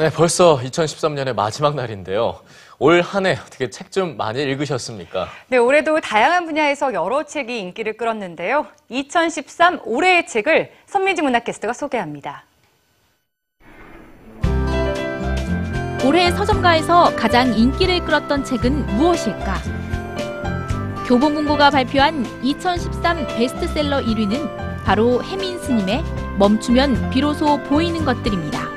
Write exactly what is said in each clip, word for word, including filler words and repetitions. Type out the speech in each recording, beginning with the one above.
네, 벌써 이천십삼 년의 마지막 날인데요. 올 한 해 어떻게 책 좀 많이 읽으셨습니까? 네, 올해도 다양한 분야에서 여러 책이 인기를 끌었는데요. 이천십삼 올해의 책을 선민지 문학캐스터가 소개합니다. 올해 서점가에서 가장 인기를 끌었던 책은 무엇일까? 교보문고가 발표한 이천십삼 베스트셀러 일 위는 바로 해민 스님의 멈추면 비로소 보이는 것들입니다.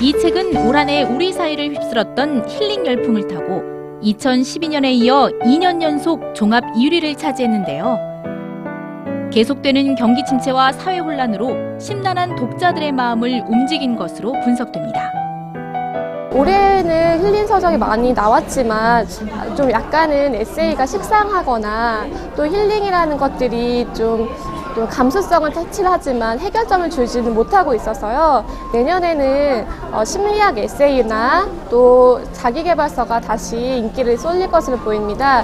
이 책은 올 한 해 우리 사회를 휩쓸었던 힐링 열풍을 타고 이천십이 년에 이어 이 년 연속 종합 일 위를 차지했는데요. 계속되는 경기 침체와 사회 혼란으로 심란한 독자들의 마음을 움직인 것으로 분석됩니다. 올해는 힐링 서적이 많이 나왔지만 좀 약간은 에세이가 식상하거나 또 힐링이라는 것들이 좀 감수성은 탈출하지만 해결점을 주지는 못하고 있어서요. 내년에는 심리학 에세이나 또 자기계발서가 다시 인기를 쏠릴 것으로 보입니다.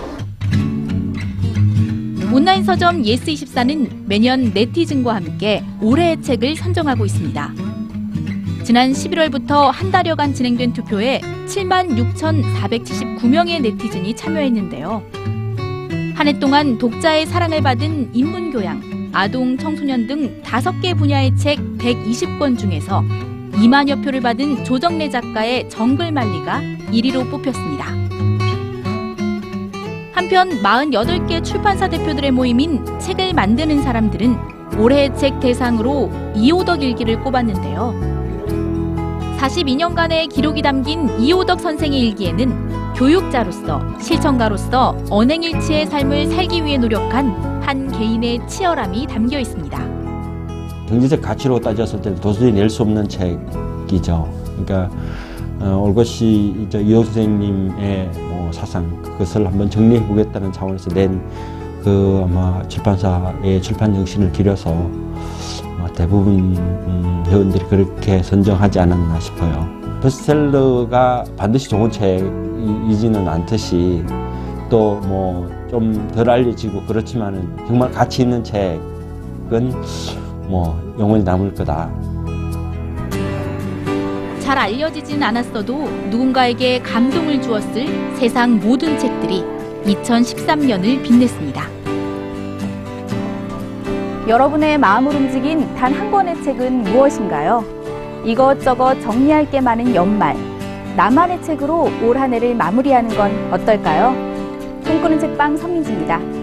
온라인 서점 예스 이십사는 매년 네티즌과 함께 올해의 책을 선정하고 있습니다. 지난 십일월부터 한 달여간 진행된 투표에 칠만 육천사백칠십구 명의 네티즌이 참여했는데요. 한 해 동안 독자의 사랑을 받은 인문교양, 아동, 청소년 등 다섯 개 분야의 책 백이십 권 중에서 이만여 표를 받은 조정래 작가의 정글만리가 일 위로 뽑혔습니다. 한편 사십팔 개 출판사 대표들의 모임인 책을 만드는 사람들은 올해의 책 대상으로 이호덕 일기를 꼽았는데요. 사십이 년간의 기록이 담긴 이호덕 선생의 일기에는 교육자로서, 실천가로서 언행일치의 삶을 살기 위해 노력한 한 개인의 치열함이 담겨 있습니다. 경제적 가치로 따졌을 때 도저히 낼 수 없는 책이죠. 그러니까 어, 올것이 이제 이호덕 선생님의 뭐 사상, 그것을 한번 정리해 보겠다는 차원에서 낸 그 아마 출판사의 출판 정신을 기려서 어, 대부분 음, 회원들이 그렇게 선정하지 않았나 싶어요. 베스트셀러가 반드시 좋은 책이지는 않듯이 또 뭐 좀 덜 알려지고 그렇지만은 정말 가치 있는 책은 뭐 영원히 남을 거다. 잘 알려지진 않았어도 누군가에게 감동을 주었을 세상 모든 책들이 이천십삼 년을 빛냈습니다. 여러분의 마음을 움직인 단 한 권의 책은 무엇인가요? 이것저것 정리할 게 많은 연말, 나만의 책으로 올 한 해를 마무리하는 건 어떨까요? 꿈꾸는 책방 선민지입니다.